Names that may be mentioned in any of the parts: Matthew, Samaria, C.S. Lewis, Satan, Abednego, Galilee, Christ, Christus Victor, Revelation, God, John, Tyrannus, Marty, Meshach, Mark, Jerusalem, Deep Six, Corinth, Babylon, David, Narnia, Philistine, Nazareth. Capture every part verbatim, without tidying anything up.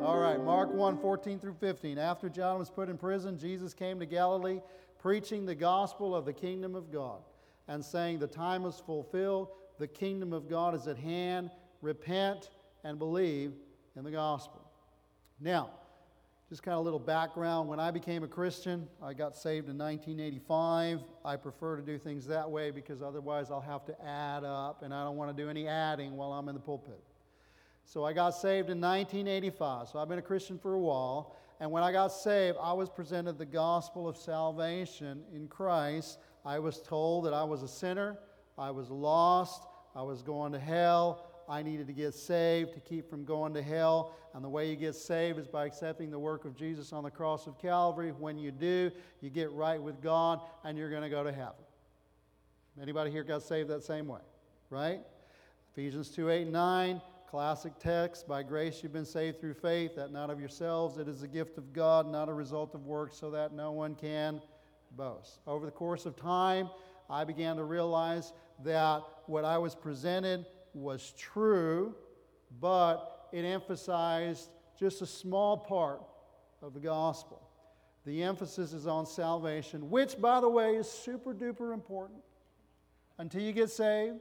All right, Mark one, fourteen through fifteen. After John was put in prison, Jesus came to Galilee, preaching the gospel of the kingdom of God, and saying, "The time is fulfilled, the kingdom of God is at hand. Repent and believe in the gospel." Now, just kind of a little background. When I became a Christian, I got saved in nineteen eighty-five. I prefer to do things that way because otherwise I'll have to add up, and I don't want to do any adding while I'm in the pulpit. So I got saved in nineteen eighty-five. So I've been a Christian for a while. And when I got saved, I was presented the gospel of salvation in Christ. I was told that I was a sinner, I was lost, I was going to hell. I needed to get saved to keep from going to hell. And the way you get saved is by accepting the work of Jesus on the cross of Calvary. When you do, you get right with God, and you're going to go to heaven. Anybody here got saved that same way, right? Ephesians two, eight, and nine, classic text. By grace you've been saved through faith, that not of yourselves. It is a gift of God, not a result of works, so that no one can boast. Over the course of time, I began to realize that what I was presented was true, but it emphasized just a small part of the gospel. The emphasis is on salvation, which, by the way, is super duper important. Until you get saved,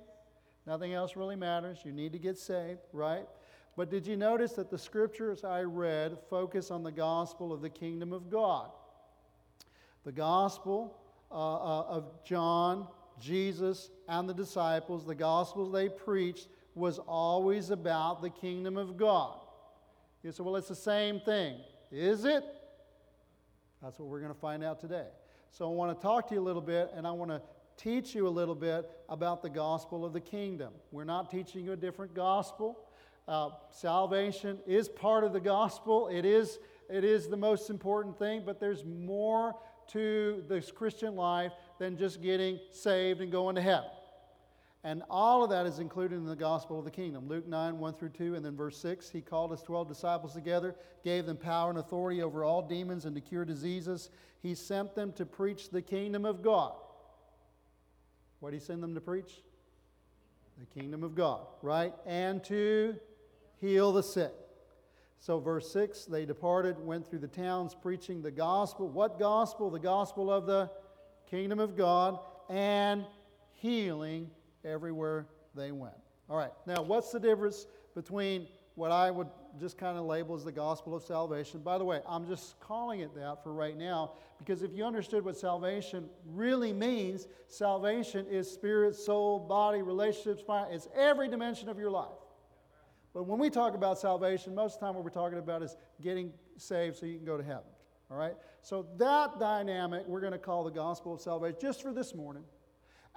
nothing else really matters. You need to get saved, right? But did you notice that the scriptures I read focus on the gospel of the kingdom of God? The gospel uh, uh, of John, Jesus, and the disciples, the gospels they preached, was always about the kingdom of God. You say, well, it's the same thing. Is it? That's what we're going to find out today. So I want to talk to you a little bit, and I want to teach you a little bit about the gospel of the kingdom. We're not teaching you a different gospel. Uh, salvation is part of the gospel. It is, it is the most important thing, but there's more to this Christian life than just getting saved and going to heaven. And all of that is included in the gospel of the kingdom. Luke nine, one through two, and then verse six, he called his twelve disciples together, gave them power and authority over all demons and to cure diseases. He sent them to preach the kingdom of God. What did he send them to preach? The kingdom of God, right? And to heal the sick. So verse six, they departed, went through the towns preaching the gospel. What gospel? The gospel of the kingdom of God, and healing everywhere they went. All right, now what's the difference between what I would just kind of label as the gospel of salvation? By the way, I'm just calling it that for right now, because if you understood what salvation really means, salvation is spirit, soul, body, relationships, fire. It's every dimension of your life. But when we talk about salvation, most of the time what we're talking about is getting saved so you can go to heaven, all right? So that dynamic we're going to call the gospel of salvation just for this morning,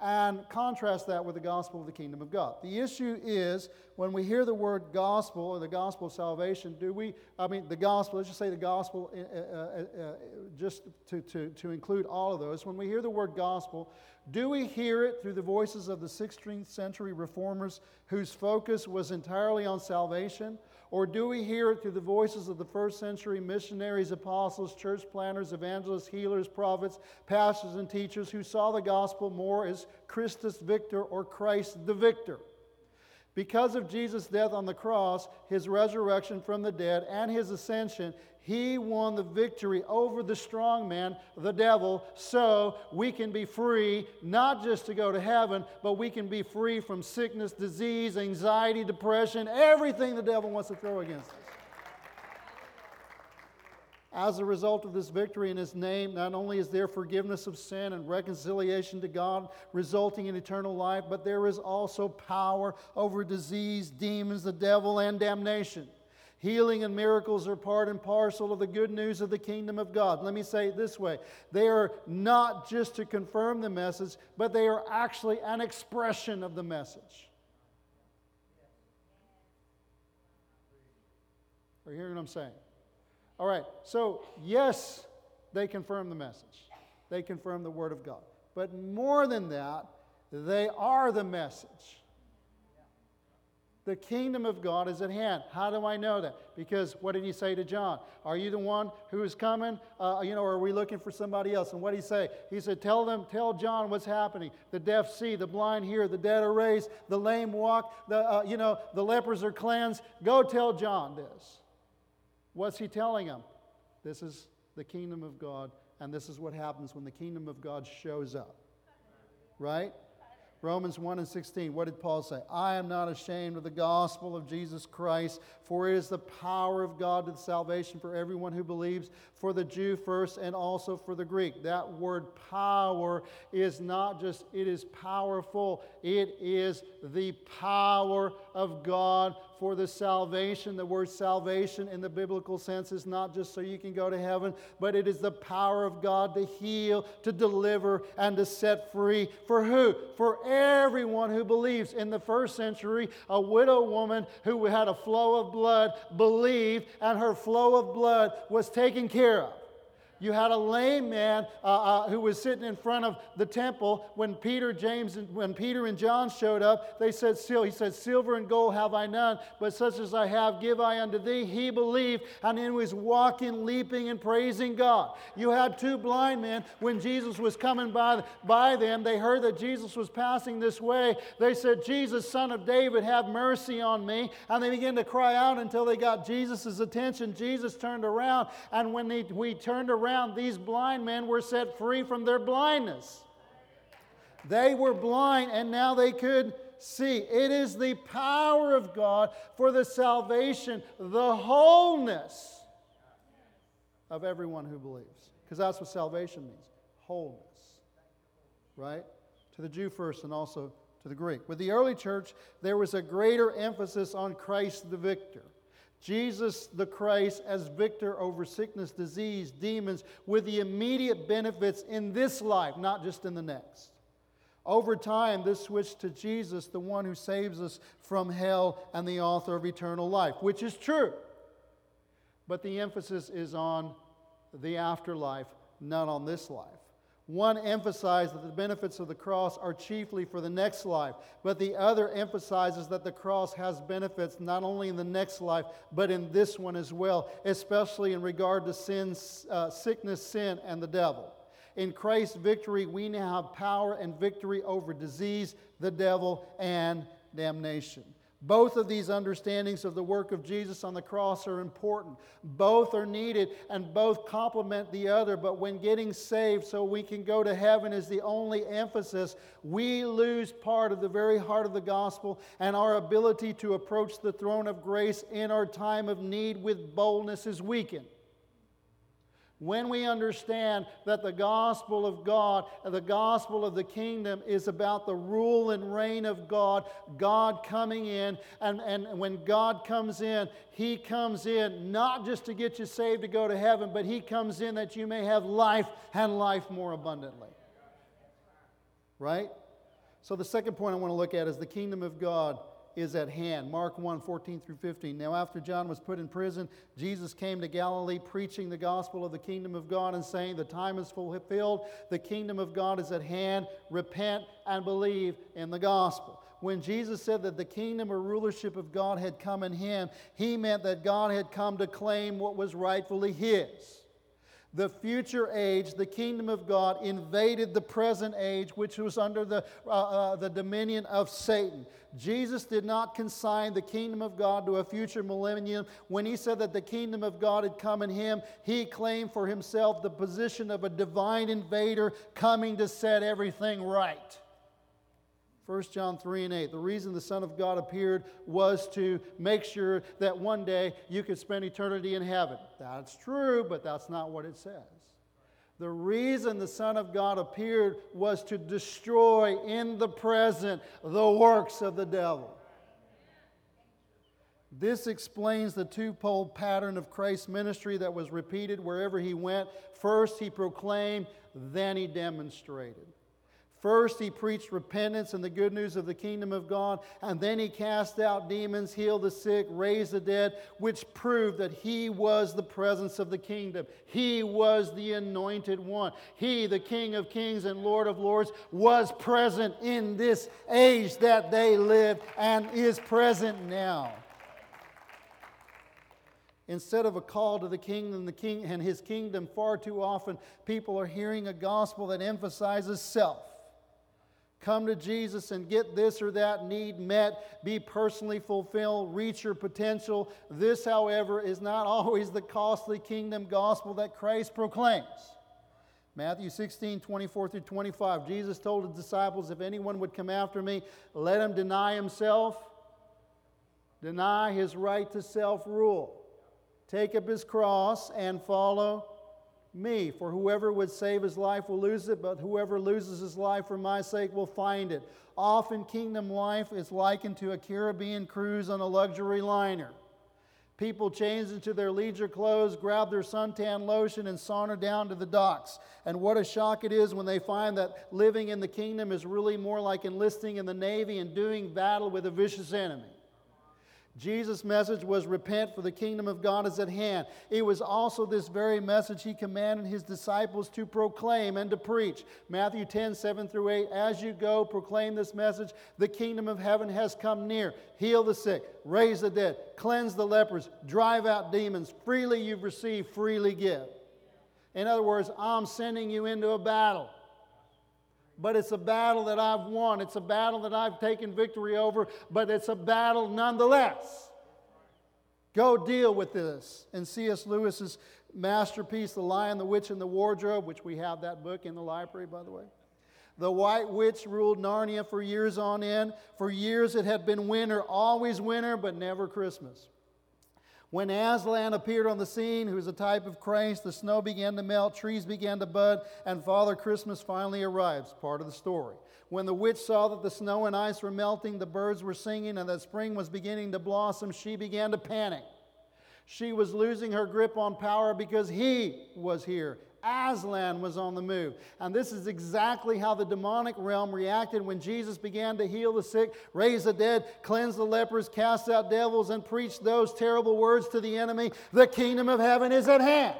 and contrast that with the gospel of the kingdom of God. The issue is when we hear the word gospel or the gospel of salvation, do we, I mean the gospel, let's just say the gospel uh, uh, uh, just to, to, to include all of those. When we hear the word gospel, do we hear it through the voices of the sixteenth century reformers whose focus was entirely on salvation? Or do we hear it through the voices of the first century missionaries, apostles, church planters, evangelists, healers, prophets, pastors, and teachers who saw the gospel more as Christus Victor or Christ the Victor? Because of Jesus' death on the cross, his resurrection from the dead, and his ascension, he won the victory over the strong man, the devil, so we can be free not just to go to heaven, but we can be free from sickness, disease, anxiety, depression, everything the devil wants to throw against us. As a result of this victory in his name, not only is there forgiveness of sin and reconciliation to God resulting in eternal life, but there is also power over disease, demons, the devil, and damnation. Healing and miracles are part and parcel of the good news of the kingdom of God. Let me say it this way. They are not just to confirm the message, but they are actually an expression of the message. Are you hearing what I'm saying? All right, so yes, they confirm the message. They confirm the Word of God. But more than that, they are the message. The kingdom of God is at hand. How do I know that? Because what did he say to John? Are you the one who is coming? Uh, you know, or are we looking for somebody else? And what did he say? He said, tell them, tell John what's happening. The deaf see, the blind hear, the dead are raised, the lame walk, the, uh, you know, the lepers are cleansed. Go tell John this. What's he telling him? This is the kingdom of God, and this is what happens when the kingdom of God shows up. Right? Romans one and sixteen, what did Paul say? I am not ashamed of the gospel of Jesus Christ, for it is the power of God to salvation for everyone who believes, for the Jew first and also for the Greek. That word power is not just it is powerful, it is the power of God for the salvation. The word salvation in the biblical sense is not just so you can go to heaven, but it is the power of God to heal, to deliver, and to set free. For who? For everyone who believes. In the first century, a widow woman who had a flow of blood believed, and her flow of blood was taken care of. You had a lame man uh, uh, who was sitting in front of the temple when Peter, James, and, when Peter and John showed up. They said, "Sil," he said, "Silver and gold have I none, but such as I have, give I unto thee." He believed, and he was walking, leaping, and praising God. You had two blind men when Jesus was coming by by them. They heard that Jesus was passing this way. They said, "Jesus, Son of David, have mercy on me." And they began to cry out until they got Jesus' attention. Jesus turned around, and when he, we turned around. These blind men were set free from their blindness. They were blind and now they could see. It is the power of God for the salvation, the wholeness of everyone who believes. Because that's what salvation means, wholeness. Right? To the Jew first and also to the Greek. With the early church, there was a greater emphasis on Christ the victor. Jesus the Christ as victor over sickness, disease, demons, with the immediate benefits in this life, not just in the next. Over time, this switched to Jesus, the one who saves us from hell and the author of eternal life, which is true. But the emphasis is on the afterlife, not on this life. One emphasizes that the benefits of the cross are chiefly for the next life, but the other emphasizes that the cross has benefits not only in the next life, but in this one as well, especially in regard to sin, uh, sickness, sin, and the devil. In Christ's victory, we now have power and victory over disease, the devil, and damnation. Both of these understandings of the work of Jesus on the cross are important. Both are needed and both complement the other. But when getting saved so we can go to heaven is the only emphasis, we lose part of the very heart of the gospel and our ability to approach the throne of grace in our time of need with boldness is weakened. When we understand that the gospel of God, the gospel of the kingdom is about the rule and reign of God, God coming in, and, and when God comes in, He comes in not just to get you saved to go to heaven, but He comes in that you may have life and life more abundantly. Right? So the second point I want to look at is the kingdom of God is at hand. Mark one, fourteen through fifteen. Now after John was put in prison, Jesus came to Galilee preaching the gospel of the kingdom of God and saying, "The time is fulfilled, the kingdom of God is at hand. Repent and believe in the gospel." When Jesus said that the kingdom or rulership of God had come in Him, He meant that God had come to claim what was rightfully His. The future age, the kingdom of God, invaded the present age, which was under the, uh, uh, the dominion of Satan. Jesus did not consign the kingdom of God to a future millennium. When He said that the kingdom of God had come in Him, He claimed for Himself the position of a divine invader coming to set everything right. First John three and eight, the reason the Son of God appeared was to make sure that one day you could spend eternity in heaven. That's true, but that's not what it says. The reason the Son of God appeared was to destroy in the present the works of the devil. This explains the two-fold pattern of Christ's ministry that was repeated wherever He went. First He proclaimed, then He demonstrated. First he preached repentance and the good news of the kingdom of God, and then he cast out demons, healed the sick, raised the dead, which proved that he was the presence of the kingdom. He was the anointed one. He, the King of kings and Lord of lords, was present in this age that they lived and is present now. Instead of a call to the kingdom, the king and his kingdom, far too often people are hearing a gospel that emphasizes self. Come to Jesus and get this or that need met, be personally fulfilled, reach your potential. This, however, is not always the costly kingdom gospel that Christ proclaims. Matthew sixteen, twenty-four through twenty-five, Jesus told his disciples, if anyone would come after me, let him deny himself, deny his right to self-rule. Take up his cross and follow me. For whoever would save his life will lose it, but whoever loses his life for my sake will find it. Often kingdom life is likened to a Caribbean cruise on a luxury liner. People change into their leisure clothes, grab their suntan lotion, and saunter down to the docks. And what a shock it is when they find that living in the kingdom is really more like enlisting in the Navy and doing battle with a vicious enemy. Jesus' message was repent, for the kingdom of God is at hand. It was also this very message he commanded his disciples to proclaim and to preach. Matthew ten, seven through eight, as you go, proclaim this message, the kingdom of heaven has come near. Heal the sick, raise the dead, cleanse the lepers, drive out demons. Freely you've received, freely give. In other words, I'm sending you into a battle. But it's a battle that I've won. It's a battle that I've taken victory over, but it's a battle nonetheless. Go deal with this. And C S. Lewis's masterpiece, The Lion, the Witch, and the Wardrobe, which we have that book in the library, by the way. The White Witch ruled Narnia for years on end. For years it had been winter, always winter, but never Christmas. When Aslan appeared on the scene, who is a type of Christ, the snow began to melt, trees began to bud, and Father Christmas finally arrives, part of the story. When the witch saw that the snow and ice were melting, the birds were singing, and that spring was beginning to blossom, she began to panic. She was losing her grip on power because he was here. Aslan was on the move. And this is exactly how the demonic realm reacted when Jesus began to heal the sick, raise the dead, cleanse the lepers, cast out devils, and preach those terrible words to the enemy, the kingdom of heaven is at hand.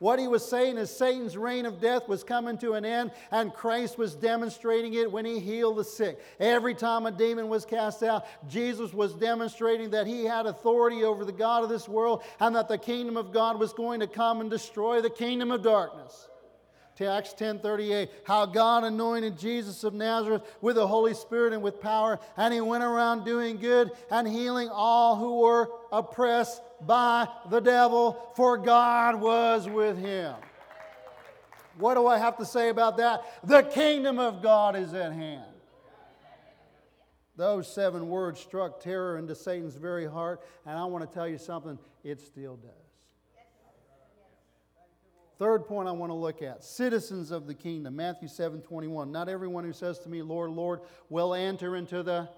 What he was saying is Satan's reign of death was coming to an end, and Christ was demonstrating it when he healed the sick. Every time a demon was cast out, Jesus was demonstrating that he had authority over the god of this world and that the kingdom of God was going to come and destroy the kingdom of darkness. Acts ten thirty-eight, how God anointed Jesus of Nazareth with the Holy Spirit and with power, and he went around doing good and healing all who were oppressed by the devil, for God was with him. What do I have to say about that? The kingdom of God is at hand. Those seven words struck terror into Satan's very heart, and I want to tell you something, it still does. Third point I want to look at, citizens of the kingdom, Matthew seven twenty-one. Not everyone who says to me, Lord, Lord, will enter into the,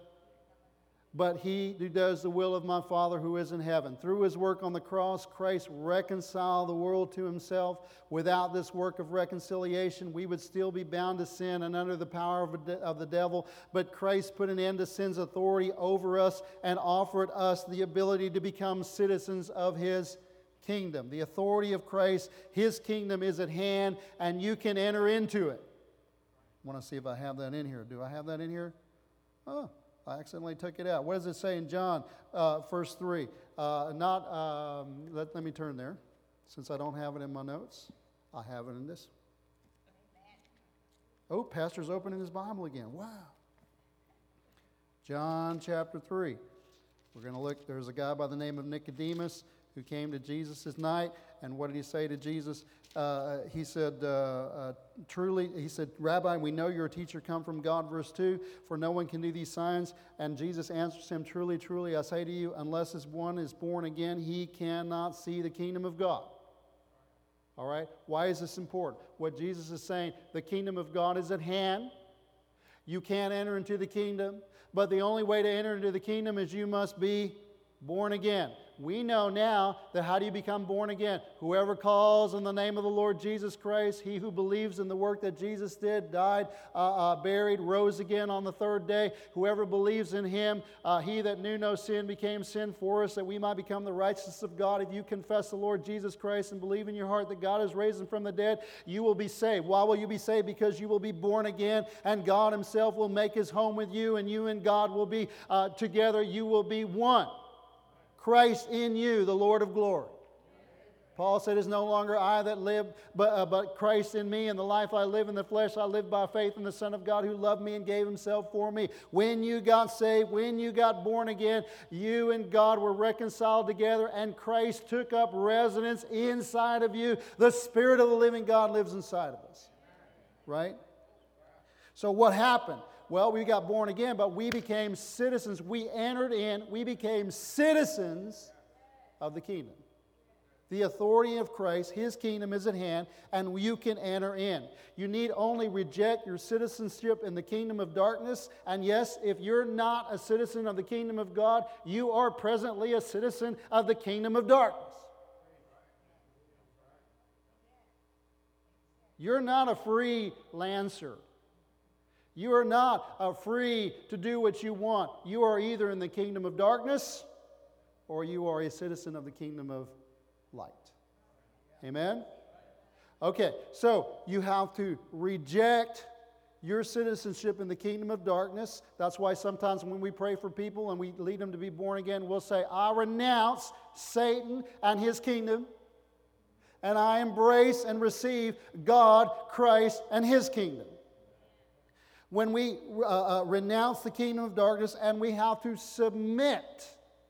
but he who does the will of my Father who is in heaven. Through his work on the cross, Christ reconciled the world to himself. Without this work of reconciliation, we would still be bound to sin and under the power of the devil. But Christ put an end to sin's authority over us and offered us the ability to become citizens of his kingdom. The authority of Christ, his kingdom is at hand, and you can enter into it. I want to see if I have that in here. Do I have that in here? Oh, I accidentally took it out. What does it say in John, uh, verse three? Uh, not, um, let, let me turn there, since I don't have it in my notes. I have it in this. Oh, pastor's opening his Bible again. Wow. John chapter three. We're going to look. There's a guy by the name of Nicodemus who came to Jesus at night, and what did he say to Jesus? Uh, he said, uh, uh, truly, he said, Rabbi, we know you're a teacher come from God, verse two, for no one can do these signs. And Jesus answers him, truly, truly, I say to you, unless this one is born again, he cannot see the kingdom of God. All right? Why is this important? What Jesus is saying, the kingdom of God is at hand. You can't enter into the kingdom, but the only way to enter into the kingdom is you must be born again. We know now that how do you become born again? Whoever calls in the name of the Lord Jesus Christ, he who believes in the work that Jesus did, died, uh, uh, buried, rose again on the third day. Whoever believes in him, uh, he that knew no sin became sin for us, that we might become the righteousness of God. If you confess the Lord Jesus Christ and believe in your heart that God has raised him from the dead, you will be saved. Why will you be saved? Because you will be born again, and God himself will make his home with you, and you and God will be uh, together. You will be one. Christ in you, the Lord of glory. Paul said, it's no longer I that live, but, uh, but Christ in me, and the life I live in the flesh, I live by faith in the Son of God who loved me and gave himself for me. When you got saved, when you got born again, you and God were reconciled together, and Christ took up residence inside of you. The Spirit of the living God lives inside of us. Right? So what happened? Well, we got born again, but we became citizens. We entered in. We became citizens of the kingdom. The authority of Christ, his kingdom is at hand, and you can enter in. You need only reject your citizenship in the kingdom of darkness. And yes, if you're not a citizen of the kingdom of God, you are presently a citizen of the kingdom of darkness. You're not a freelancer. You are not uh, free to do what you want. You are either in the kingdom of darkness or you are a citizen of the kingdom of light. Amen? Okay, so you have to reject your citizenship in the kingdom of darkness. That's why sometimes when we pray for people and we lead them to be born again, we'll say, I renounce Satan and his kingdom, and I embrace and receive God, Christ, and his kingdom. When we uh, uh, renounce the kingdom of darkness and we have to submit.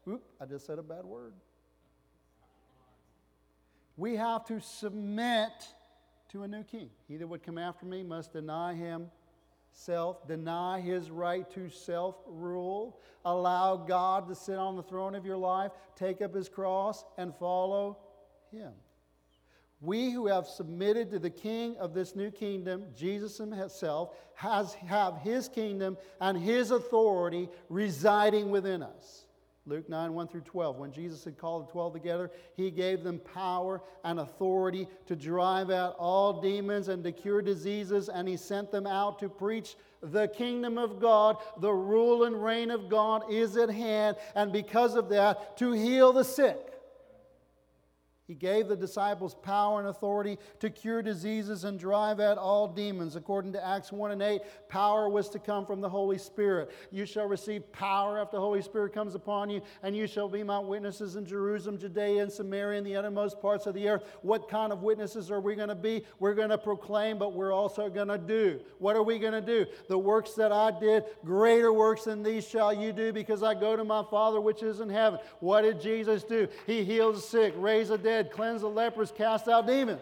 Oop, I just said a bad word. We have to submit to a new king. He that would come after me must deny himself, deny his right to self-rule, allow God to sit on the throne of your life, take up his cross, and follow him. We who have submitted to the King of this new kingdom, Jesus himself, has, have his kingdom and his authority residing within us. Luke nine, one through twelve. When Jesus had called the twelve together, he gave them power and authority to drive out all demons and to cure diseases, and he sent them out to preach the kingdom of God. The rule and reign of God is at hand, and because of that, to heal the sick. He gave the disciples power and authority to cure diseases and drive out all demons. According to Acts one and eight, power was to come from the Holy Spirit. You shall receive power after the Holy Spirit comes upon you, and you shall be my witnesses in Jerusalem, Judea, and Samaria, and the uttermost parts of the earth. What kind of witnesses are we going to be? We're going to proclaim, but we're also going to do. What are we going to do? The works that I did, greater works than these shall you do, because I go to my Father which is in heaven. What did Jesus do? He healed the sick, raised the dead, cleanse the lepers, cast out demons.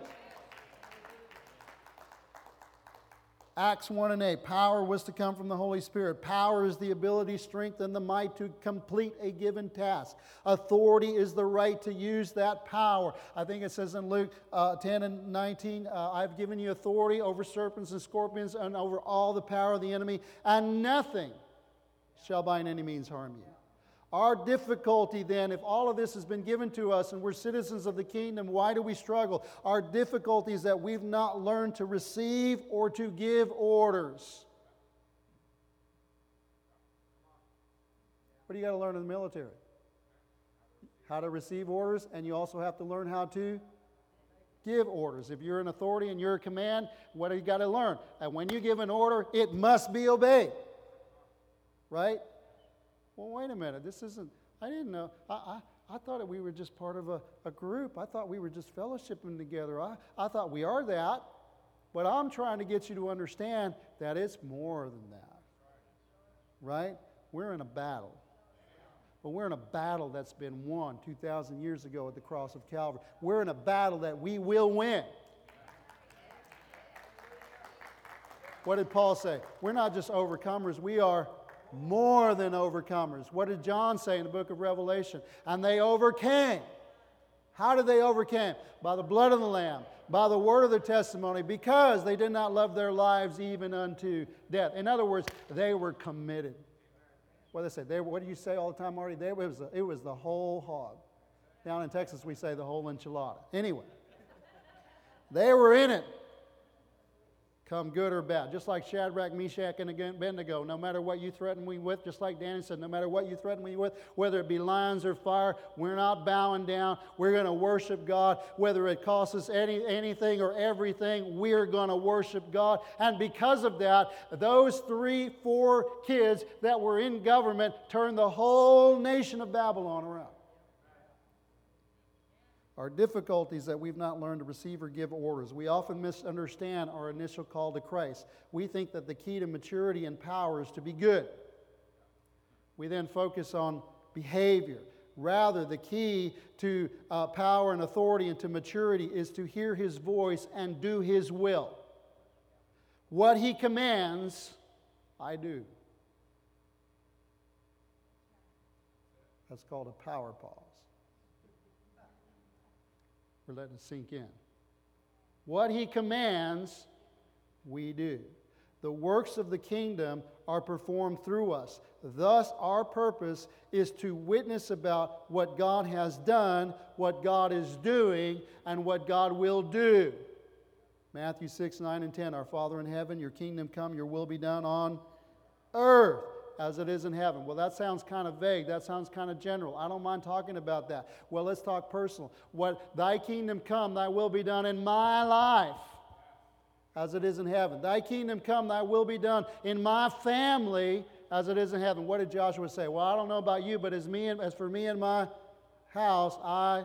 Acts one and eight, power was to come from the Holy Spirit. Power is the ability, strength, and the might to complete a given task. Authority is the right to use that power. I think it says in Luke uh, ten and nineteen, uh, I've given you authority over serpents and scorpions and over all the power of the enemy, and nothing shall by any means harm you. Our difficulty then, if all of this has been given to us and we're citizens of the kingdom, why do we struggle? Our difficulty is that we've not learned to receive or to give orders. What do you got to learn in the military? How to receive orders, and you also have to learn how to give orders. If you're in authority and you're in command, what do you got to learn? And when you give an order, it must be obeyed. Right? Well, wait a minute, this isn't, I didn't know, I I, I thought that we were just part of a, a group. I thought we were just fellowshipping together. I, I thought we are that, but I'm trying to get you to understand that it's more than that, right? We're in a battle, but we're in a battle that's been won two thousand years ago at the cross of Calvary. We're in a battle that we will win. What did Paul say? We're not just overcomers, we are more than overcomers. What did John say in the book of Revelation? And they overcame. How did they overcome? By the blood of the Lamb, by the word of their testimony, because they did not love their lives even unto death. In other words, they were committed. what do they say? They, what do you say all the time, Marty? They, it, was a, it was the whole hog. Down in Texas, we say the whole enchilada. Anyway, they were in it, come good or bad. Just like Shadrach, Meshach, and Abednego, no matter what you threaten we with, just like Daniel said, no matter what you threaten me with, whether it be lions or fire, we're not bowing down. We're going to worship God. Whether it costs us any, anything or everything, we're going to worship God. And because of that, those three, four kids that were in government turned the whole nation of Babylon around. Our difficulties that we've not learned to receive or give orders. We often misunderstand our initial call to Christ. We think that the key to maturity and power is to be good. We then focus on behavior. Rather, the key to uh, power and authority and to maturity is to hear His voice and do His will. What He commands, I do. That's called a power pause. We're letting it sink in. What He commands, we do. The works of the kingdom are performed through us. Thus, our purpose is to witness about what God has done, what God is doing, and what God will do. Matthew six, nine, and ten. Our Father in heaven, your kingdom come, your will be done on earth as it is in heaven. Well, that sounds kind of vague. That sounds kind of general. I don't mind talking about that. Well, let's talk personal. What thy kingdom come, thy will be done in my life as it is in heaven. Thy kingdom come, thy will be done in my family as it is in heaven. What did Joshua say? Well, I don't know about you, but as me and as for me and my house, I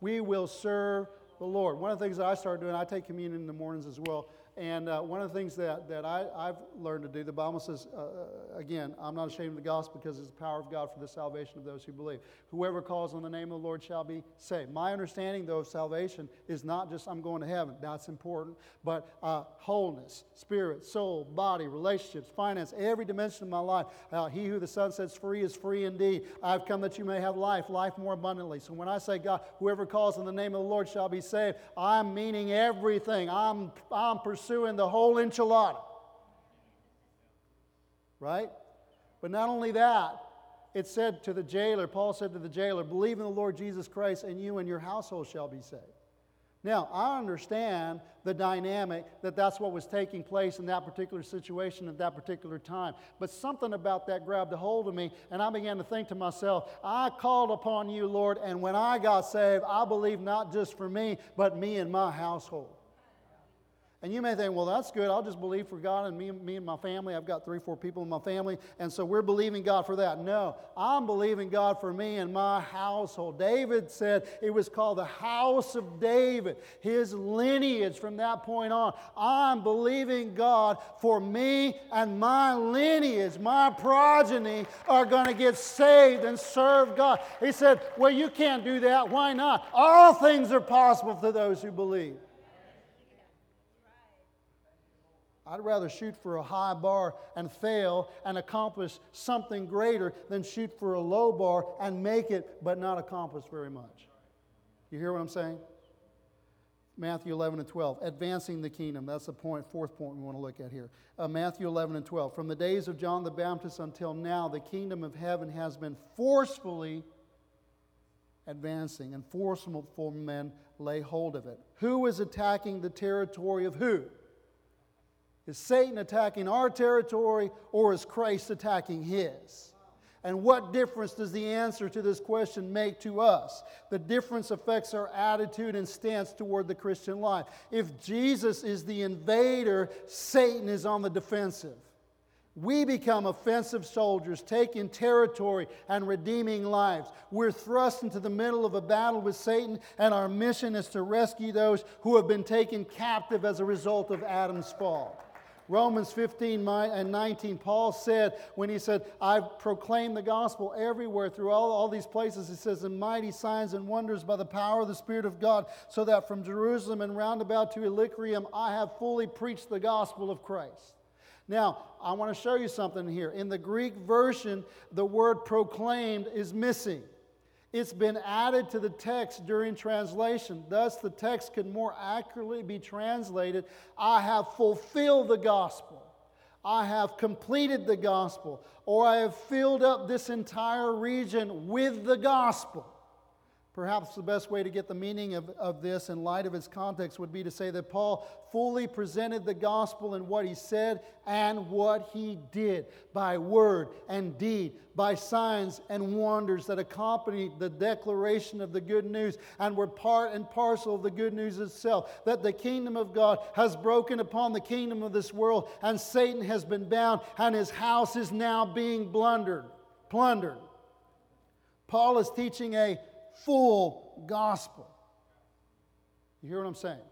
we will serve the Lord. One of the things that I started doing, I take communion in the mornings as well. And uh, one of the things that, that I, I've learned to do, the Bible says, uh, again, I'm not ashamed of the gospel because it's the power of God for the salvation of those who believe. Whoever calls on the name of the Lord shall be saved. My understanding, though, of salvation is not just I'm going to heaven. That's important. But uh, wholeness, spirit, soul, body, relationships, finance, every dimension of my life. Uh, he who the Son sets free is free indeed. I've come that you may have life, life more abundantly. So when I say, God, whoever calls on the name of the Lord shall be saved, I'm meaning everything. I'm, I'm pursuing. Pursuing the whole enchilada. Right? But not only that, it said to the jailer, Paul said to the jailer, believe in the Lord Jesus Christ and you and your household shall be saved. Now, I understand the dynamic that that's what was taking place in that particular situation at that particular time. But something about that grabbed a hold of me, and I began to think to myself, I called upon you, Lord, and when I got saved, I believe not just for me, but me and my household. And you may think, well, that's good. I'll just believe for God and me, me and my family. I've got three, four people in my family, and so we're believing God for that. No, I'm believing God for me and my household. David said it was called the house of David, his lineage from that point on. I'm believing God for me and my lineage. My progeny are going to get saved and serve God. He said, well, you can't do that. Why not? All things are possible to those who believe. I'd rather shoot for a high bar and fail and accomplish something greater than shoot for a low bar and make it but not accomplish very much. You hear what I'm saying? Matthew eleven and twelve, advancing the kingdom. That's the point, fourth point we want to look at here. Uh, Matthew eleven and twelve, from the days of John the Baptist until now, the kingdom of heaven has been forcefully advancing and forceful men lay hold of it. Who is attacking the territory of who? Is Satan attacking our territory or is Christ attacking his? And what difference does the answer to this question make to us? The difference affects our attitude and stance toward the Christian life. If Jesus is the invader, Satan is on the defensive. We become offensive soldiers, taking territory and redeeming lives. We're thrust into the middle of a battle with Satan, and our mission is to rescue those who have been taken captive as a result of Adam's fall. Romans fifteen and nineteen, Paul said, when he said, I've proclaimed the gospel everywhere through all, all these places, he says, and mighty signs and wonders by the power of the Spirit of God, so that from Jerusalem and round about to Illyricum, I have fully preached the gospel of Christ. Now, I want to show you something here. In the Greek version, the word proclaimed is missing. It's been added to the text during translation. Thus, the text could more accurately be translated, I have fulfilled the gospel. I have completed the gospel, or I have filled up this entire region with the gospel. Perhaps the best way to get the meaning of, of this in light of its context would be to say that Paul fully presented the gospel in what he said and what he did by word and deed, by signs and wonders that accompanied the declaration of the good news and were part and parcel of the good news itself, that the kingdom of God has broken upon the kingdom of this world and Satan has been bound and his house is now being plundered. plundered. Paul is teaching a full gospel. You hear what I'm saying?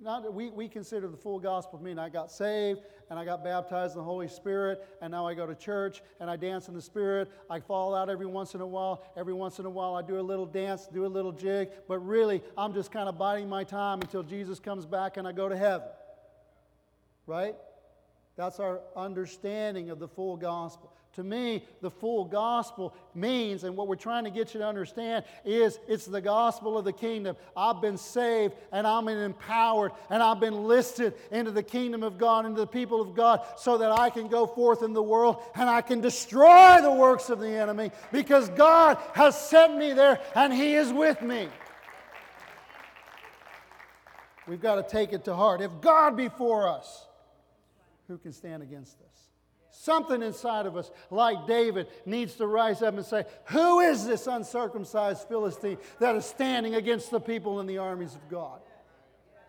Not we, we consider the full gospel to mean I got saved and I got baptized in the Holy Spirit and now I go to church and I dance in the Spirit. I fall out every once in a while. Every once in a while I do a little dance, do a little jig, but really I'm just kind of biding my time until Jesus comes back and I go to heaven. Right? That's our understanding of the full gospel. To me, the full gospel means, and what we're trying to get you to understand, is it's the gospel of the kingdom. I've been saved, and I'm empowered, and I've been listed into the kingdom of God, into the people of God, so that I can go forth in the world, and I can destroy the works of the enemy, because God has sent me there, and He is with me. We've got to take it to heart. If God be for us, who can stand against us? Something inside of us, like David, needs to rise up and say, who is this uncircumcised Philistine that is standing against the people and the armies of God?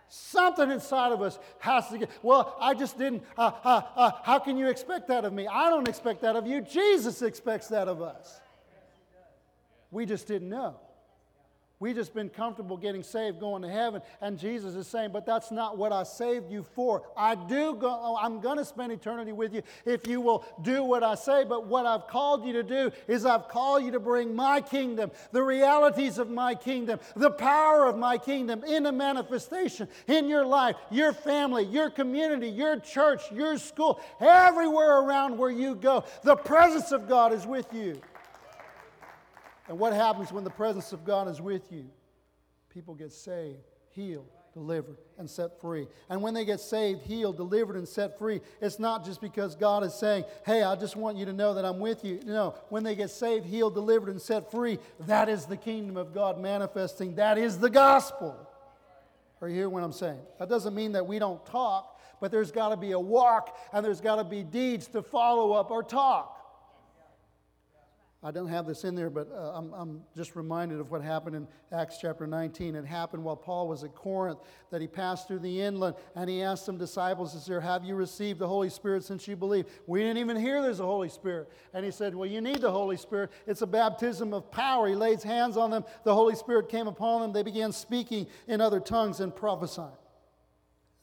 Something inside of us has to get, well, I just didn't, uh, uh, uh, how can you expect that of me? I don't expect that of you. Jesus expects that of us. We just didn't know. We've just been comfortable getting saved, going to heaven, and Jesus is saying, but that's not what I saved you for. I do go, I'm going to spend eternity with you if you will do what I say, but what I've called you to do is I've called you to bring my kingdom, the realities of my kingdom, the power of my kingdom into manifestation in your life, your family, your community, your church, your school, everywhere around where you go. The presence of God is with you. And what happens when the presence of God is with you? People get saved, healed, delivered, and set free. And when they get saved, healed, delivered, and set free, it's not just because God is saying, hey, I just want you to know that I'm with you. No, when they get saved, healed, delivered, and set free, that is the kingdom of God manifesting. That is the gospel. Are you hearing what I'm saying? That doesn't mean that we don't talk, but there's got to be a walk, and there's got to be deeds to follow up our talk. I don't have this in there, but uh, I'm, I'm just reminded of what happened in Acts chapter nineteen. It happened while Paul was at Corinth that he passed through the inland and he asked some disciples, is there, have you received the Holy Spirit since you believed? We didn't even hear there's a Holy Spirit. And he said, well, you need the Holy Spirit. It's a baptism of power. He lays hands on them. The Holy Spirit came upon them. They began speaking in other tongues and prophesying.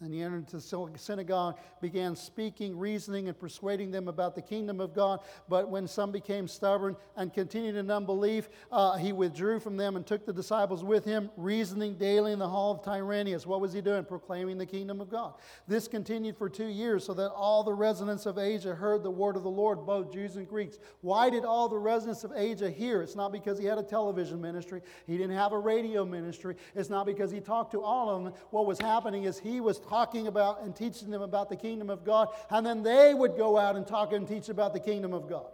And he entered the synagogue, began speaking, reasoning, and persuading them about the kingdom of God. But when some became stubborn and continued in unbelief, uh, he withdrew from them and took the disciples with him, reasoning daily in the hall of Tyrannus. What was he doing? Proclaiming the kingdom of God. This continued for two years so that all the residents of Asia heard the word of the Lord, both Jews and Greeks. Why did all the residents of Asia hear? It's not because he had a television ministry. He didn't have a radio ministry. It's not because he talked to all of them. What was happening is he was talking about and teaching them about the kingdom of God, and then they would go out and talk and teach about the kingdom of God.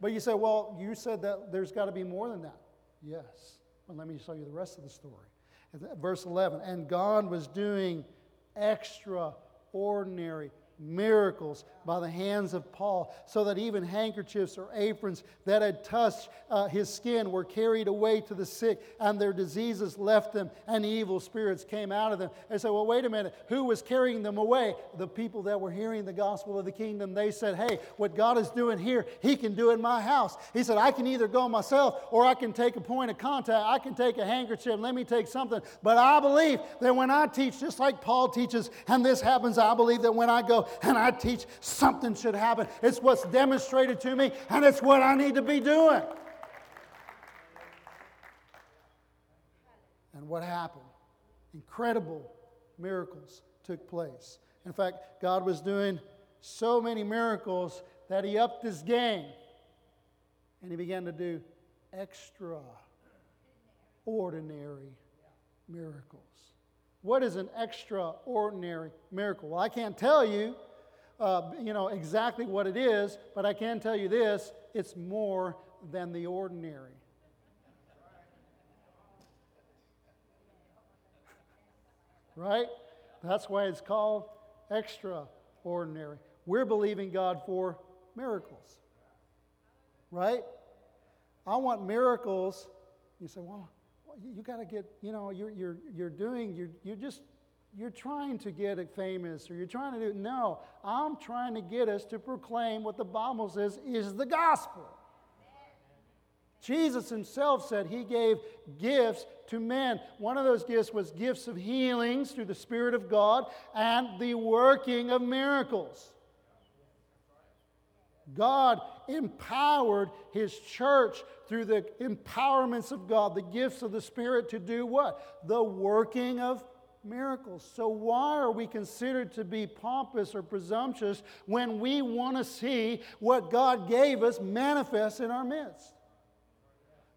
But you say, well, you said that there's got to be more than that. Yes. Well, let me show you the rest of the story. Verse eleven, and God was doing extraordinary miracles by the hands of Paul, so that even handkerchiefs or aprons that had touched uh, his skin were carried away to the sick, and their diseases left them, and evil spirits came out of them. They said, well, wait a minute, who was carrying them away? The people that were hearing the gospel of the kingdom. They said, hey, what God is doing here, He can do in my house. He said, I can either go myself, or I can take a point of contact. I can take a handkerchief, let me take something. But I believe that when I teach, just like Paul teaches, and this happens, I believe that when I go and I teach, something should happen. It's what's demonstrated to me, and it's what I need to be doing. And what happened? Incredible miracles took place. In fact, God was doing so many miracles that He upped His game, and He began to do extraordinary miracles. What is an extraordinary miracle? Well, I can't tell you, uh, you know, exactly what it is, but I can tell you this, it's more than the ordinary. Right? That's why it's called extraordinary. We're believing God for miracles. Right? I want miracles. You say, well, you got to get, you know, you're you're you're doing, you're you're just you're trying to get it famous, or you're trying to do. No, I'm trying to get us to proclaim what the Bible says is the gospel. Jesus himself said he gave gifts to men. One of those gifts was gifts of healings through the Spirit of God and the working of miracles. God empowered his church through the empowerments of God, the gifts of the Spirit, to do what? The working of miracles. So why are we considered to be pompous or presumptuous when we want to see what God gave us manifest in our midst?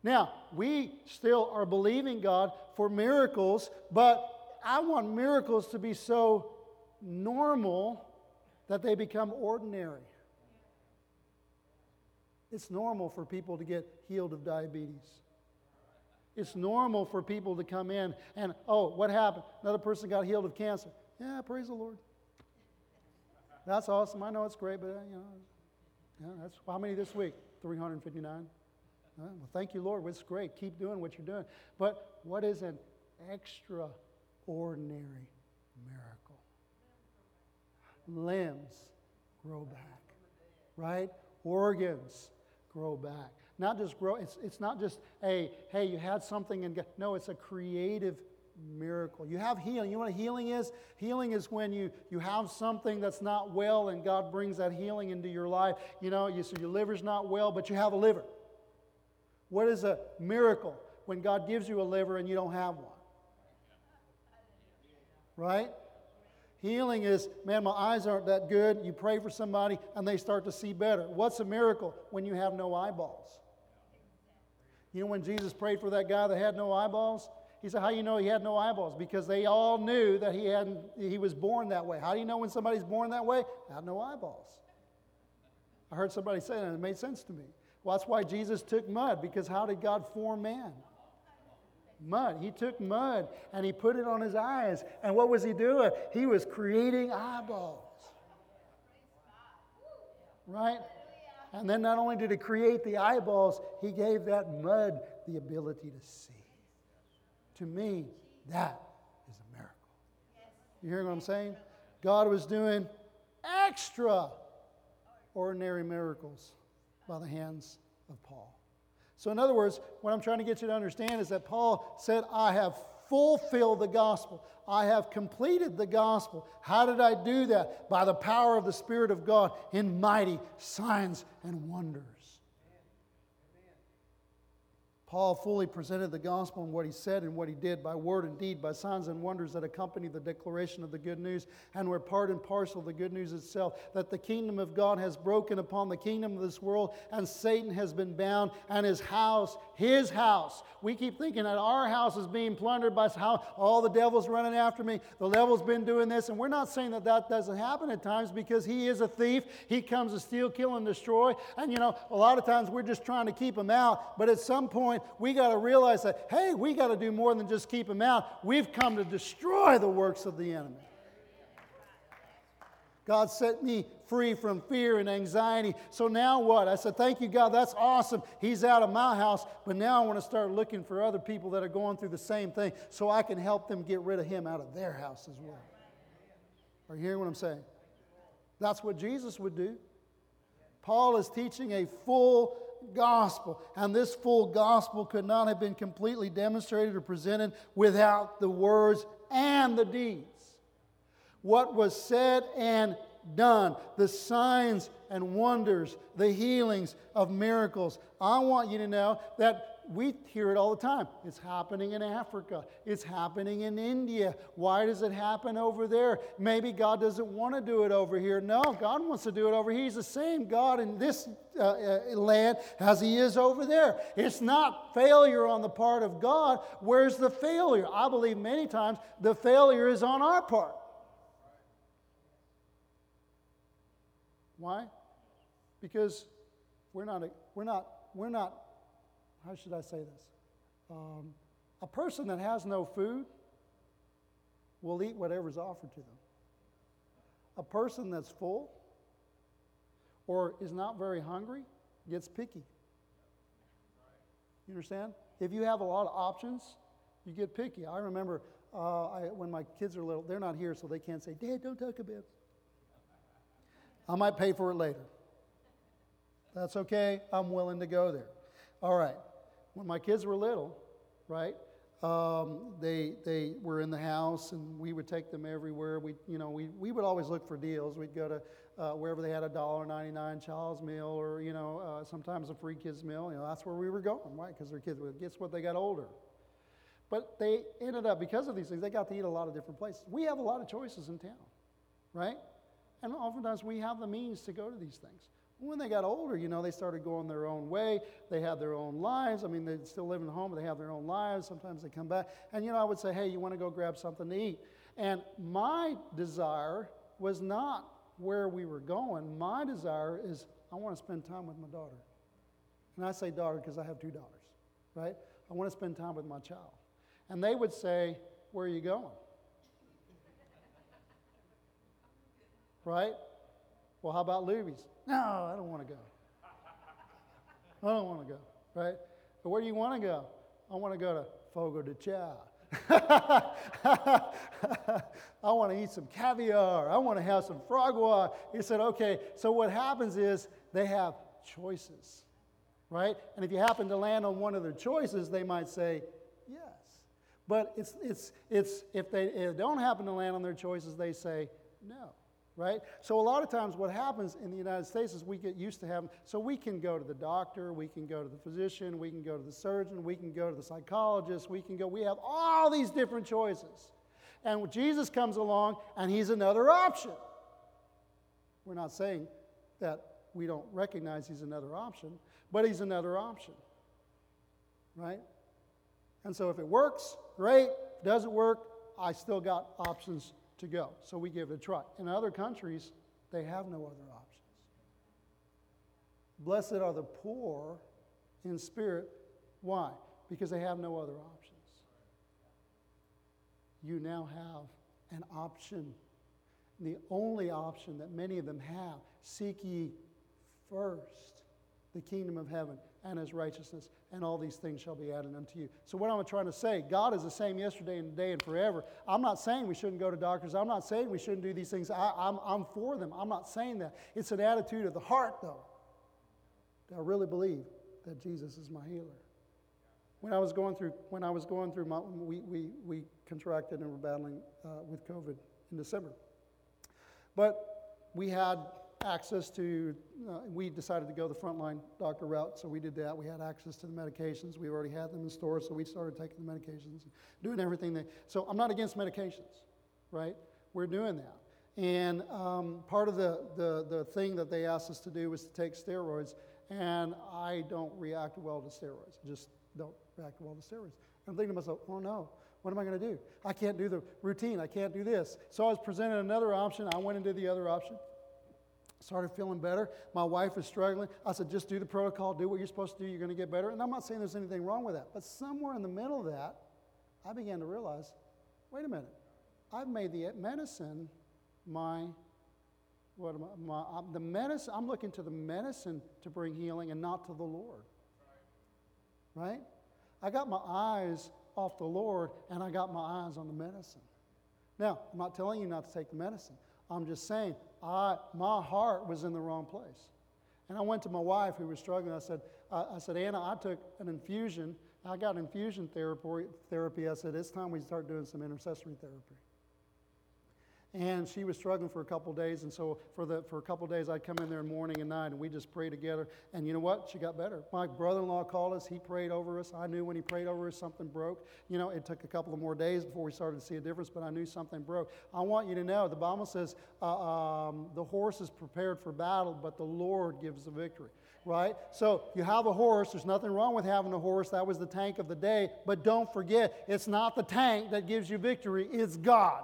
Now, we still are believing God for miracles, but I want miracles to be so normal that they become ordinary. It's normal for people to get healed of diabetes. It's normal for people to come in and, oh, what happened? Another person got healed of cancer. Yeah, praise the Lord. That's awesome. I know it's great, but, you know, yeah, that's how many this week? three hundred fifty-nine. Well, thank you, Lord. It's great. Keep doing what you're doing. But what is an extraordinary miracle? Limbs grow back, right? Organs grow back. Not just grow. It's it's not just a hey, you had something and got, no, it's a creative miracle. You have healing. You know what healing is? Healing is when you you have something that's not well and God brings that healing into your life. You know, you so your liver's not well, but you have a liver. What is a miracle? When God gives you a liver and you don't have one. Right? Healing is, man, my eyes aren't that good. You pray for somebody and they start to see better. What's a miracle? When you have no eyeballs. You know, when Jesus prayed for that guy that had no eyeballs? He said, how do you know he had no eyeballs? Because they all knew that he hadn't. He was born that way. How do you know when somebody's born that way? I have no eyeballs. I heard somebody say that and it made sense to me. Well, that's why Jesus took mud, because how did God form man? Mud. He took mud and he put it on his eyes. And what was he doing? He was creating eyeballs. Right? And then not only did he create the eyeballs, he gave that mud the ability to see. To me, that is a miracle. You hear what I'm saying? God was doing extraordinary miracles by the hands of Paul. So in other words, what I'm trying to get you to understand is that Paul said, I have fulfilled the gospel. I have completed the gospel. How did I do that? By the power of the Spirit of God in mighty signs and wonders. Amen. Paul fully presented the gospel in what he said and what he did by word and deed, by signs and wonders that accompany the declaration of the good news and were part and parcel of the good news itself, that the kingdom of God has broken upon the kingdom of this world and Satan has been bound and his house, his house. We keep thinking that our house is being plundered by how all the devil's running after me. The devil's been doing this, and we're not saying that that doesn't happen at times, because he is a thief. He comes to steal, kill, and destroy. And you know, a lot of times we're just trying to keep him out, but at some point we got to realize that, hey, we got to do more than just keep him out. We've come to destroy the works of the enemy. God set me free from fear and anxiety. So now what? I said, thank you, God. That's awesome. He's out of my house. But now I want to start looking for other people that are going through the same thing so I can help them get rid of him out of their house as well. Are you hearing what I'm saying? That's what Jesus would do. Paul is teaching a full gospel. And this full gospel could not have been completely demonstrated or presented without the words and the deeds. What was said and done, the signs and wonders, the healings of miracles. I want you to know that we hear it all the time. It's happening in Africa. It's happening in India. Why does it happen over there? Maybe God doesn't want to do it over here. No, God wants to do it over here. He's the same God in this uh, land as he is over there. It's not failure on the part of God. Where's the failure? I believe many times the failure is on our part. Why? Because we're not, a, we're not, we're not, how should I say this? Um, a person that has no food will eat whatever's offered to them. A person that's full or is not very hungry gets picky. You understand? If you have a lot of options, you get picky. I remember uh, I, when my kids are little, they're not here, so they can't say, Dad, don't talk about it. I might pay for it later. That's okay. I'm willing to go there. All right. When my kids were little, right, um, they they were in the house, and we would take them everywhere. We you know we we would always look for deals. We'd go to uh, wherever they had a one dollar ninety-nine child's meal, or you know uh, sometimes a free kids meal. You know that's where we were going, right? Because their kids would guess what they got older. But they ended up, because of these things, they got to eat a lot of different places. We have a lot of choices in town, right? And oftentimes we have the means to go to these things. When they got older, you know, they started going their own way. They had their own lives. I mean, they still live in the home, but they have their own lives. Sometimes they come back. And, you know, I would say, hey, you want to go grab something to eat? And my desire was not where we were going. My desire is I want to spend time with my daughter. And I say daughter because I have two daughters, right? I want to spend time with my child. And they would say, where are you going? Right? Well, how about Luby's? No, I don't want to go. I don't want to go, right? But where do you want to go? I want to go to Fogo de Chao. I want to eat some caviar. I want to have some frogwa. He said, okay, so what happens is they have choices, right? And if you happen to land on one of their choices, they might say yes. But it's it's it's if they, if they don't happen to land on their choices, they say no. Right? So a lot of times what happens in the United States is we get used to having, so we can go to the doctor, we can go to the physician, we can go to the surgeon, we can go to the psychologist, we can go, we have all these different choices. And when Jesus comes along and he's another option. We're not saying that we don't recognize he's another option, but he's another option. Right? And so if it works, great. If it doesn't work, I still got options to go. So we give it a try. In other countries, they have no other options. Blessed are the poor in spirit. Why? Because they have no other options. You now have an option. And the only option that many of them have, seek ye first the kingdom of heaven and his righteousness, and all these things shall be added unto you. So what I'm trying to say, God is the same yesterday and today and forever. I'm not saying we shouldn't go to doctors. I'm not saying we shouldn't do these things. I, I'm, I'm for them. I'm not saying that. It's an attitude of the heart, though. I really believe that Jesus is my healer. When I was going through, when I was going through, my, we, we, we contracted and were battling uh, with COVID in December. But we had access to, uh, we decided to go the frontline doctor route, so we did that. We had access to the medications. We already had them in store, so we started taking the medications and doing everything. That, so I'm not against medications, right? We're doing that. And um, part of the, the, the thing that they asked us to do was to take steroids, and I don't react well to steroids. I just don't react well to steroids. I'm thinking to myself, oh no, what am I going to do? I can't do the routine. I can't do this. So I was presented another option. I went into the other option. Started feeling better. My wife is struggling. I said, just do the protocol. Do what you're supposed to do. You're going to get better. And I'm not saying there's anything wrong with that. But somewhere in the middle of that, I began to realize, wait a minute. I've made the medicine my, what am I, my, the medicine, I'm looking to the medicine to bring healing and not to the Lord. Right? I got my eyes off the Lord and I got my eyes on the medicine. Now, I'm not telling you not to take the medicine. I'm just saying, I, my heart was in the wrong place. And I went to my wife who was struggling. I said, I, I said, Anna, I took an infusion. I got infusion therapy, therapy. I said, it's time we start doing some intercessory therapy. And she was struggling for a couple of days. And so for the for a couple of days, I'd come in there morning and night, and we just prayed together. And you know what? She got better. My brother-in-law called us. He prayed over us. I knew when he prayed over us, something broke. You know, it took a couple of more days before we started to see a difference, but I knew something broke. I want you to know, the Bible says, uh, um, the horse is prepared for battle, but the Lord gives the victory, right? So you have a horse. There's nothing wrong with having a horse. That was the tank of the day. But don't forget, it's not the tank that gives you victory. It's God.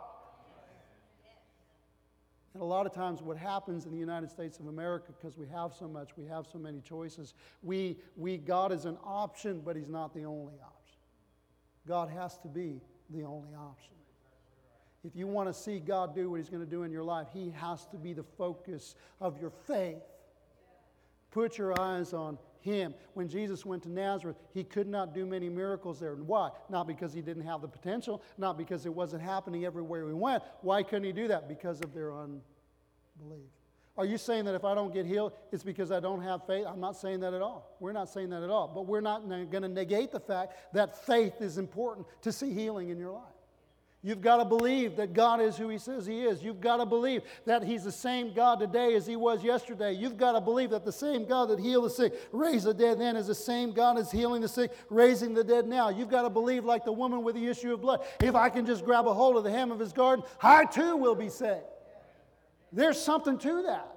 And a lot of times what happens in the United States of America, because we have so much, we have so many choices, we, we God is an option, but he's not the only option. God has to be the only option. If you want to see God do what he's going to do in your life, he has to be the focus of your faith. Put your eyes on him. When Jesus went to Nazareth, he could not do many miracles there. And why? Not because he didn't have the potential, not because it wasn't happening everywhere he went. Why couldn't he do that? Because of their unbelief. Are you saying that if I don't get healed, it's because I don't have faith? I'm not saying that at all. We're not saying that at all. But we're not going to negate the fact that faith is important to see healing in your life. You've got to believe that God is who he says he is. You've got to believe that he's the same God today as he was yesterday. You've got to believe that the same God that healed the sick, raised the dead then, is the same God as healing the sick, raising the dead now. You've got to believe like the woman with the issue of blood. If I can just grab a hold of the hem of his garment, I too will be saved. There's something to that.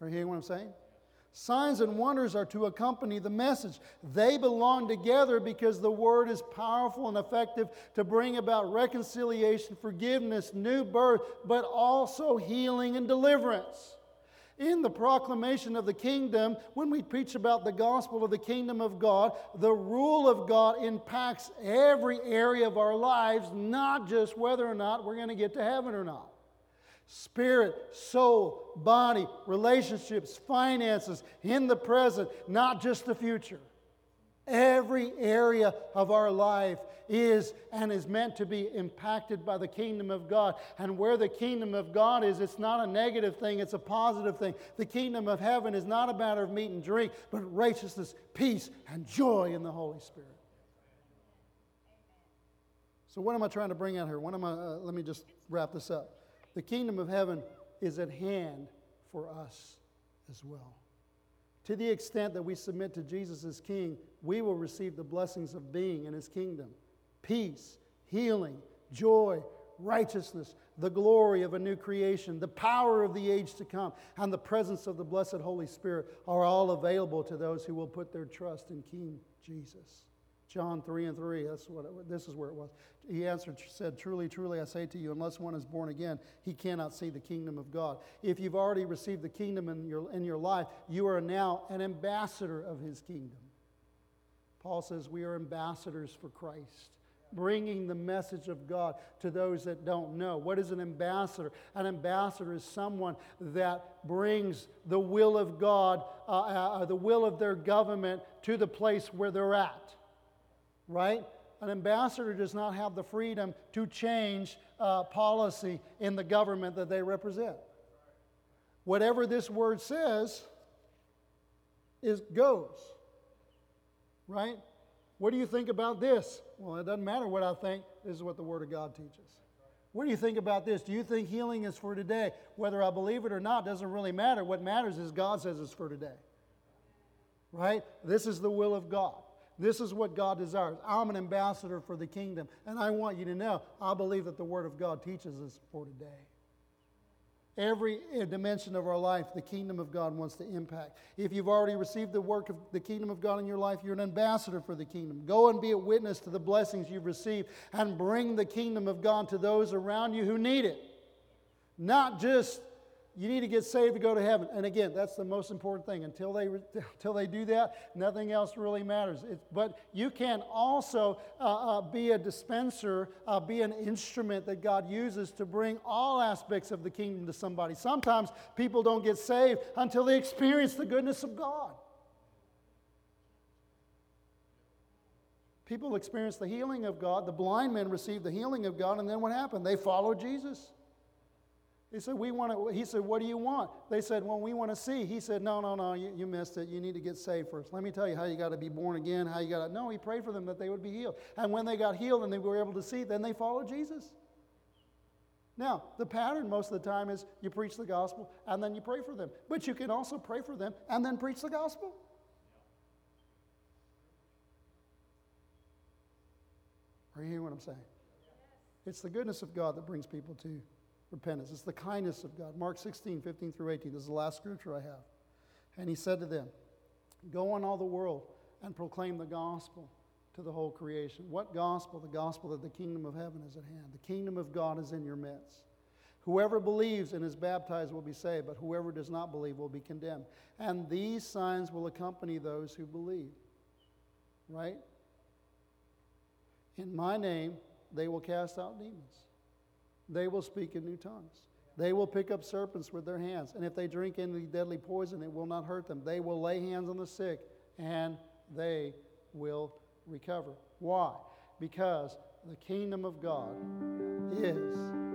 Are you hearing what I'm saying? Signs and wonders are to accompany the message. They belong together because the word is powerful and effective to bring about reconciliation, forgiveness, new birth, but also healing and deliverance. In the proclamation of the kingdom, when we preach about the gospel of the kingdom of God, the rule of God impacts every area of our lives, not just whether or not we're going to get to heaven or not. Spirit, soul, body, relationships, finances, in the present, not just the future. Every area of our life is and is meant to be impacted by the kingdom of God. And where the kingdom of God is, it's not a negative thing, it's a positive thing. The kingdom of heaven is not a matter of meat and drink, but righteousness, peace, and joy in the Holy Spirit. So what am I trying to bring out here? What am I, uh, let me just wrap this up. The kingdom of heaven is at hand for us as well. To the extent that we submit to Jesus as King, we will receive the blessings of being in his kingdom. Peace, healing, joy, righteousness, the glory of a new creation, the power of the age to come, and the presence of the blessed Holy Spirit are all available to those who will put their trust in King Jesus. John three and three, that's what it, this is where it was. He answered, said, truly, truly, I say to you, unless one is born again, he cannot see the kingdom of God. If you've already received the kingdom in your, in your life, you are now an ambassador of his kingdom. Paul says we are ambassadors for Christ, bringing the message of God to those that don't know. What is an ambassador? An ambassador is someone that brings the will of God, uh, uh, the will of their government to the place where they're at. Right? An ambassador does not have the freedom to change uh, policy in the government that they represent. Whatever this word says, it goes. Right? What do you think about this? Well, it doesn't matter what I think. This is what the Word of God teaches. What do you think about this? Do you think healing is for today? Whether I believe it or not doesn't really matter. What matters is God says it's for today. Right? This is the will of God. This is what God desires. I'm an ambassador for the kingdom, and I want you to know, I believe that the Word of God teaches us for today. Every dimension of our life, the kingdom of God wants to impact. If you've already received the work of the kingdom of God in your life, you're an ambassador for the kingdom. Go and be a witness to the blessings you've received and bring the kingdom of God to those around you who need it. Not just you need to get saved to go to heaven. And again, that's the most important thing. Until they until they do that, nothing else really matters. It, but you can also uh, uh, be a dispenser, uh, be an instrument that God uses to bring all aspects of the kingdom to somebody. Sometimes people don't get saved until they experience the goodness of God. People experience the healing of God. The blind men received the healing of God, and then what happened? They followed Jesus. He said, "We want to." He said, "What do you want?" They said, "Well, we want to see." He said, "No, no, no, you, you missed it. You need to get saved first. Let me tell you how you got to be born again, how you got to." No, he prayed for them that they would be healed. And when they got healed and they were able to see, then they followed Jesus. Now, the pattern most of the time is you preach the gospel and then you pray for them. But you can also pray for them and then preach the gospel. Are you hearing what I'm saying? It's the goodness of God that brings people to repentance. It's the kindness of God. Mark sixteen, fifteen through eighteen. This is the last scripture I have. And he said to them, "Go on all the world and proclaim the gospel to the whole creation." What gospel? The gospel that the kingdom of heaven is at hand. The kingdom of God is in your midst. Whoever believes and is baptized will be saved, but whoever does not believe will be condemned. And these signs will accompany those who believe. Right? In my name, they will cast out demons. They will speak in new tongues. They will pick up serpents with their hands. And if they drink any deadly poison, it will not hurt them. They will lay hands on the sick, and they will recover. Why? Because the kingdom of God is